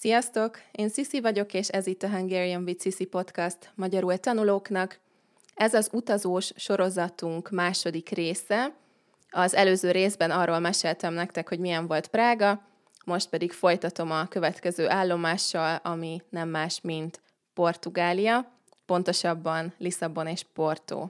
Sziasztok! Én Cici vagyok, és ez itt a Hungarian with Cici Podcast magyarul tanulóknak. Ez az utazós sorozatunk második része. Az előző részben arról meséltem nektek, hogy milyen volt Prága, most pedig folytatom a következő állomással, ami nem más, mint Portugália, pontosabban Lisszabon és Porto.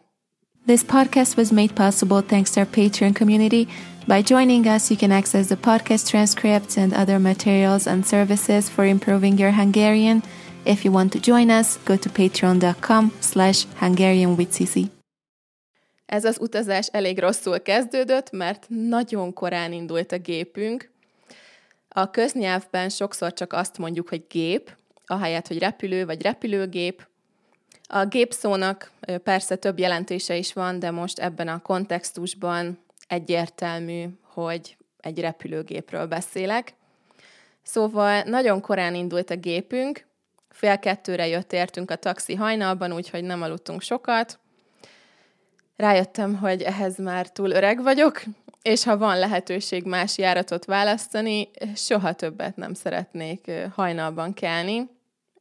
This podcast was made possible thanks to our Patreon community. By joining us, you can access the podcast transcripts and other materials and services for improving your Hungarian. If you want to join us, go to patreon.com/Hungarian with Cici. Ez az utazás elég rosszul kezdődött, mert nagyon korán indult a gépünk. A köznyelvben sokszor csak azt mondjuk, hogy gép, ahelyett, hogy repülő vagy repülőgép. A gépszónak persze több jelentése is van, de most ebben a kontextusban egyértelmű, hogy egy repülőgépről beszélek. Szóval nagyon korán indult a gépünk, 12:30 értünk a taxi hajnalban, úgyhogy nem aludtunk sokat. Rájöttem, hogy ehhez már túl öreg vagyok, és ha van lehetőség más járatot választani, soha többet nem szeretnék hajnalban kelni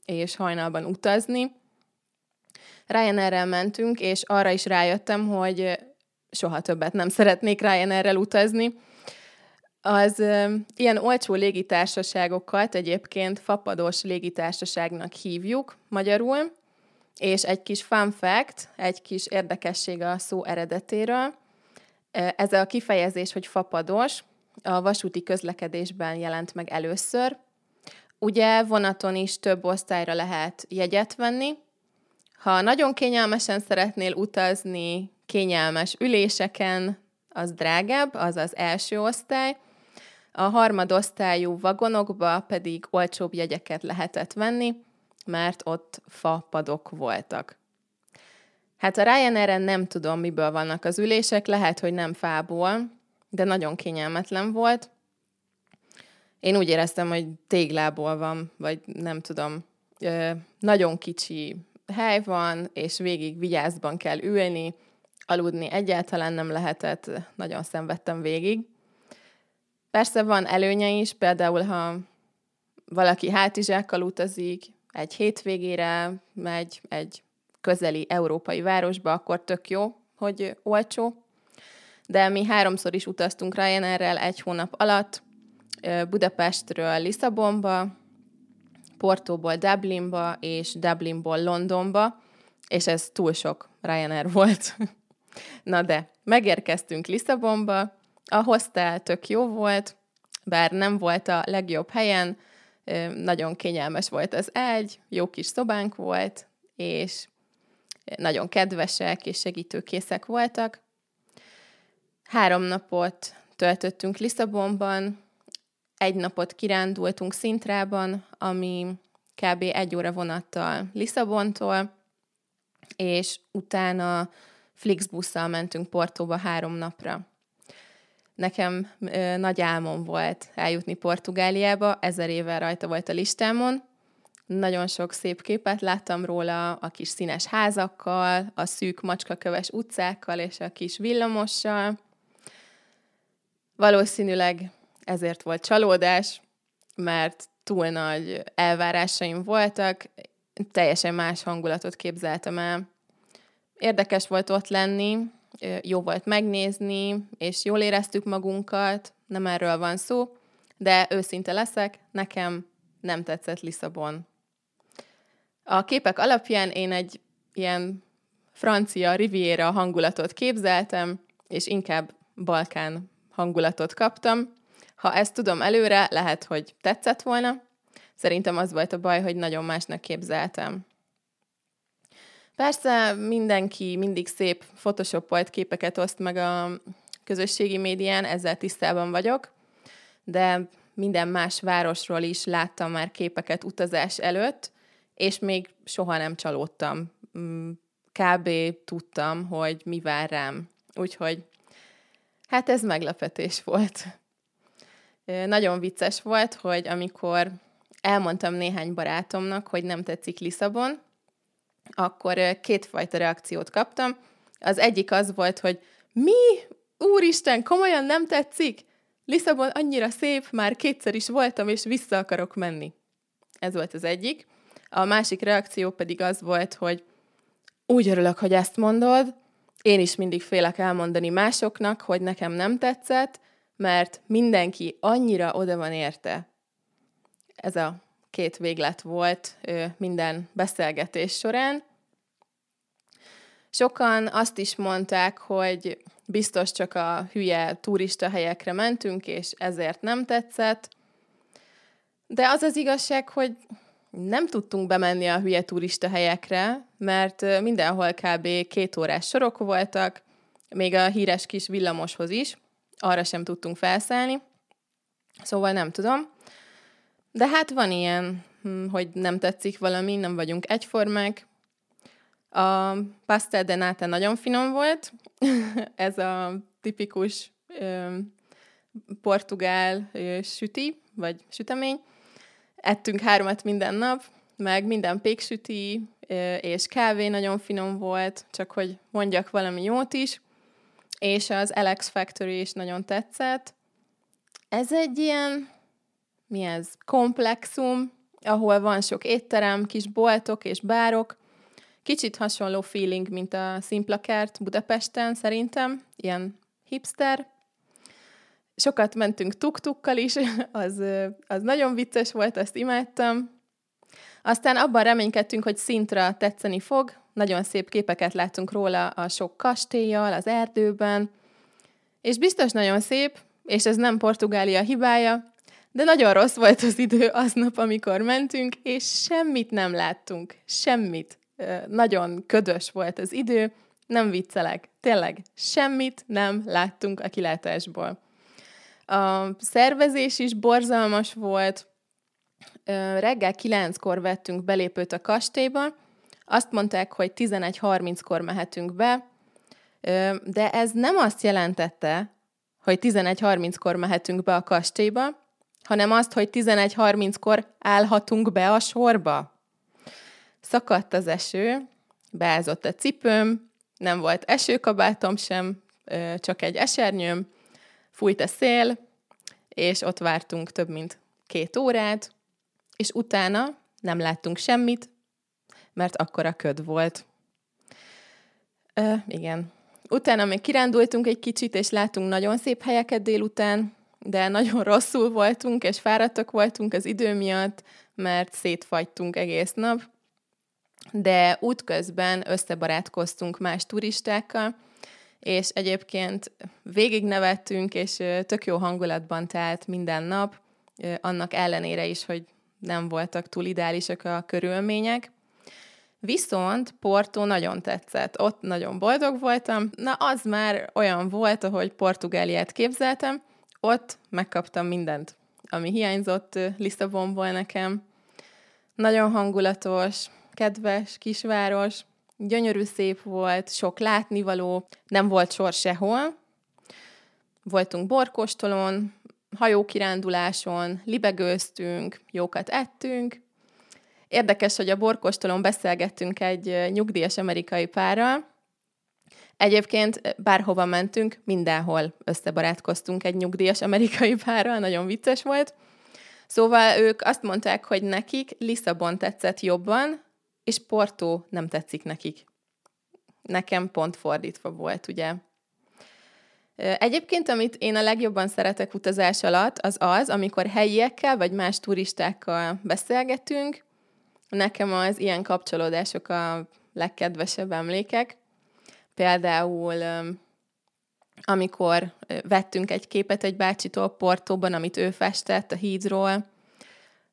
és hajnalban utazni. Ryanairrel mentünk, és arra is rájöttem, hogy soha többet nem szeretnék Ryanairrel utazni. Az ilyen olcsó légitársaságokat egyébként fapados légitársaságnak hívjuk magyarul, és egy kis fun fact, egy kis érdekesség a szó eredetéről. Ez a kifejezés, hogy fapados, a vasúti közlekedésben jelent meg először. Ugye vonaton is több osztályra lehet jegyet venni. Ha nagyon kényelmesen szeretnél utazni, kényelmes üléseken, az drágább, az az első osztály. A harmadosztályú vagonokba pedig olcsóbb jegyeket lehetett venni, mert ott fapadok voltak. Hát a Ryanair-en nem tudom, miből vannak az ülések, lehet, hogy nem fából, de nagyon kényelmetlen volt. Én úgy éreztem, hogy téglából van, vagy nem tudom, nagyon kicsi hely van, és végig vigyázban kell ülni, aludni egyáltalán nem lehetett, nagyon szenvedtem végig. Persze van előnye is, például ha valaki hátizsákkal utazik, egy hétvégére megy egy közeli európai városba, akkor tök jó, hogy olcsó. De mi 3-szor is utaztunk Ryanairrel egy hónap alatt, Budapestről Lisszabonba, Portóból Dublinba, és Dublinból Londonba, és ez túl sok Ryanair volt. Na de, megérkeztünk Lisszabonba, a hostel tök jó volt, bár nem volt a legjobb helyen, nagyon kényelmes volt az ágy, jó kis szobánk volt, és nagyon kedvesek és segítőkészek voltak. 3 napot töltöttünk Lisszabonban, 1 napot kirándultunk Sintrában, ami kb. 1 óra vonattal Lisszabontól, és utána Flixbusszal mentünk Portóba 3 napra. Nekem nagy álmom volt eljutni Portugáliába, 1000 éve rajta volt a listámon. Nagyon sok szép képet láttam róla, a kis színes házakkal, a szűk macskaköves utcákkal és a kis villamossal. Valószínűleg ezért volt csalódás, mert túl nagy elvárásaim voltak, teljesen más hangulatot képzeltem el. Érdekes volt ott lenni, jó volt megnézni, és jól éreztük magunkat, nem erről van szó, de őszinte leszek, nekem nem tetszett Lisszabon. A képek alapján én egy ilyen francia riviera hangulatot képzeltem, és inkább Balkán hangulatot kaptam. Ha ezt tudom előre, lehet, hogy tetszett volna. Szerintem az volt a baj, hogy nagyon másnak képzeltem. Persze mindenki mindig szép photoshopolt képeket oszt meg a közösségi médián, ezzel tisztában vagyok, de minden más városról is láttam már képeket utazás előtt, és még soha nem csalódtam. Kb. Tudtam, hogy mi vár rám. Úgyhogy hát ez meglepetés volt. Nagyon vicces volt, hogy amikor elmondtam néhány barátomnak, hogy nem tetszik Lisszabon, akkor 2 fajta reakciót kaptam. Az egyik az volt, hogy mi? Úristen, komolyan nem tetszik? Lisszabon annyira szép, már 2-szer is voltam, és vissza akarok menni. Ez volt az egyik. A másik reakció pedig az volt, hogy úgy örülök, hogy ezt mondod, én is mindig félek elmondani másoknak, hogy nekem nem tetszett, mert mindenki annyira oda van érte. Ez a két véglet volt minden beszélgetés során. Sokan azt is mondták, hogy biztos csak a hülye turista helyekre mentünk, és ezért nem tetszett. De az az igazság, hogy nem tudtunk bemenni a hülye turista helyekre, mert mindenhol kb. 2 órás sorok voltak, még a híres kis villamoshoz is, arra sem tudtunk felszállni, szóval nem tudom. De hát van ilyen, hogy nem tetszik valami, nem vagyunk egyformák. A pastel de nata nagyon finom volt, ez a tipikus portugál süti, vagy sütemény. Ettünk 3-at minden nap, meg minden péksüti és kávé nagyon finom volt, csak hogy mondjak valami jót is, és az LX Factory is nagyon tetszett. Ez egy ilyen, mi ez, komplexum, ahol van sok étterem, kis boltok és bárok. Kicsit hasonló feeling, mint a Szimplakert Budapesten szerintem, ilyen hipster. Sokat mentünk tuk-tukkal is, az nagyon vicces volt, azt imádtam. Aztán abban reménykedtünk, hogy Sintra tetszeni fog. Nagyon szép képeket láttunk róla a sok kastélyjal, az erdőben. És biztos nagyon szép, és ez nem Portugália hibája, de nagyon rossz volt az idő aznap, amikor mentünk, és semmit nem láttunk. Semmit. Nagyon ködös volt az idő. Nem viccelek. Tényleg semmit nem láttunk a kilátásból. A szervezés is borzalmas volt. Reggel 9-kor vettünk belépőt a kastélyba. Azt mondták, hogy 11:30-kor mehetünk be, de ez nem azt jelentette, hogy 11:30-kor mehetünk be a kastélyba, hanem azt, hogy 11:30-kor állhatunk be a sorba. Szakadt az eső, beázott a cipőm, nem volt esőkabátom sem, csak egy esernyőm, fújt a szél, és ott vártunk több mint 2 órát, és utána nem láttunk semmit, mert akkora köd volt. Igen. Utána még kirándultunk egy kicsit, és láttunk nagyon szép helyeket délután, de nagyon rosszul voltunk, és fáradtak voltunk az idő miatt, mert szétfagytunk egész nap. De útközben összebarátkoztunk más turistákkal, és egyébként végig nevettünk, és tök jó hangulatban telt minden nap, annak ellenére is, hogy nem voltak túl ideálisak a körülmények. Viszont Porto nagyon tetszett, ott nagyon boldog voltam. Na, az már olyan volt, ahogy Portugáliát képzeltem, ott megkaptam mindent, ami hiányzott Lisszabonból nekem. Nagyon hangulatos, kedves kisváros, gyönyörű szép volt, sok látnivaló, nem volt sor sehol. Voltunk borkóstolón, hajókiránduláson, libegőztünk, jókat ettünk. Érdekes, hogy a borkóstolón beszélgettünk egy nyugdíjas amerikai párral. Egyébként bárhova mentünk, mindenhol összebarátkoztunk egy nyugdíjas amerikai párral, nagyon vicces volt. Szóval ők azt mondták, hogy nekik Lisszabon tetszett jobban, és Porto nem tetszik nekik. Nekem pont fordítva volt, ugye? Egyébként, amit én a legjobban szeretek utazás alatt, az, amikor helyiekkel vagy más turistákkal beszélgetünk. Nekem az ilyen kapcsolódások a legkedvesebb emlékek. Például, amikor vettünk egy képet egy bácsitól Portóban, amit ő festett a hídról,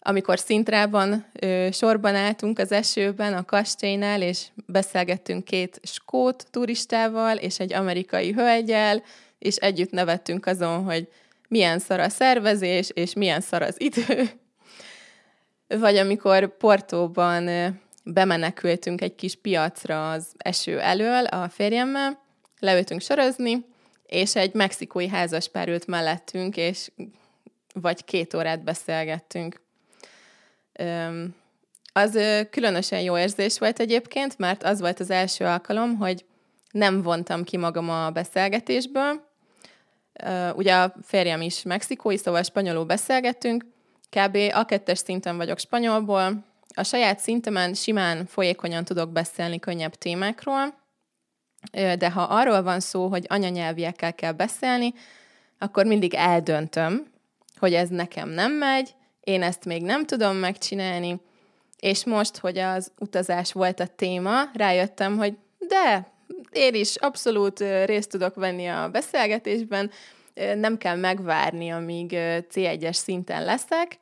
amikor Sintrában sorban álltunk az esőben a kastélynál, és beszélgettünk 2 skót turistával és egy amerikai hölgyel, és együtt nevettünk azon, hogy milyen szar a szervezés, és milyen szar az idő. Vagy amikor Portóban bemenekültünk egy kis piacra az eső elől a férjemmel, leültünk sörözni, és egy mexikói házaspár ült mellettünk, és vagy 2 órát beszélgettünk. Az különösen jó érzés volt egyébként, mert az volt az első alkalom, hogy nem vontam ki magam a beszélgetésből. Ugye a férjem is mexikói, szóval spanyolul beszélgettünk, Kb. A2-es szinten vagyok spanyolból. A saját szintemen simán folyékonyan tudok beszélni könnyebb témákról, de ha arról van szó, hogy anyanyelviekkel kell beszélni, akkor mindig eldöntöm, hogy ez nekem nem megy, én ezt még nem tudom megcsinálni, és most, hogy az utazás volt a téma, rájöttem, hogy de, én is abszolút részt tudok venni a beszélgetésben, nem kell megvárni, amíg C1-es szinten leszek,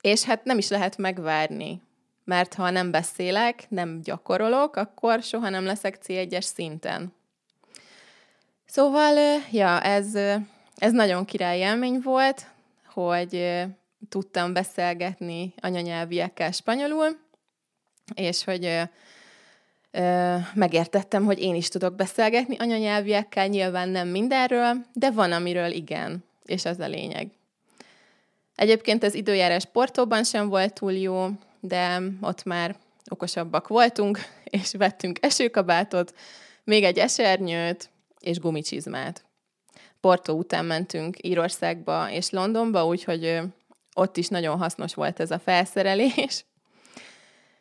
és hát nem is lehet megvárni, mert ha nem beszélek, nem gyakorolok, akkor soha nem leszek C1-es szinten. Szóval, ja, ez nagyon király élmény volt, hogy tudtam beszélgetni anyanyelviekkel spanyolul, és hogy megértettem, hogy én is tudok beszélgetni anyanyelviekkel, nyilván nem mindenről, de van, amiről igen, és ez a lényeg. Egyébként az időjárás Portóban sem volt túl jó, de ott már okosabbak voltunk, és vettünk esőkabátot, még egy esernyőt és gumicsizmát. Porto után mentünk Írországba és Londonba, úgyhogy ott is nagyon hasznos volt ez a felszerelés.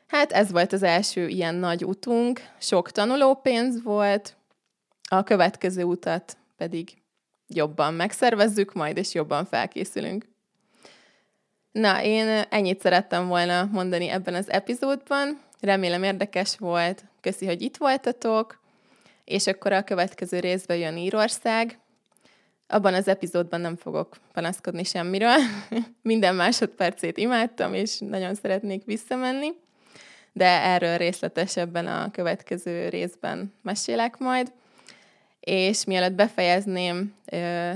Hát ez volt az első ilyen nagy utunk, sok tanulópénz volt, a következő utat pedig jobban megszervezzük majd, és jobban felkészülünk. Na, én ennyit szerettem volna mondani ebben az epizódban. Remélem érdekes volt. Köszi, hogy itt voltatok. És akkor a következő részben jön Írország. Abban az epizódban nem fogok panaszkodni semmiről. Minden másodpercét imádtam, és nagyon szeretnék visszamenni. De erről részletesebben a következő részben mesélek majd. És mielőtt befejezném,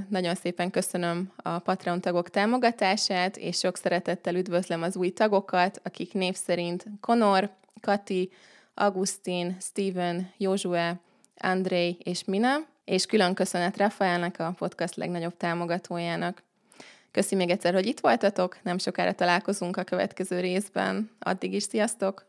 nagyon szépen köszönöm a Patreon tagok támogatását, és sok szeretettel üdvözlöm az új tagokat, akik név szerint Conor, Kati, Augustin, Steven, Joshua, André és Mina, és külön köszönet Rafaelnek, a podcast legnagyobb támogatójának. Köszi még egyszer, hogy itt voltatok, nem sokára találkozunk a következő részben. Addig is sziasztok!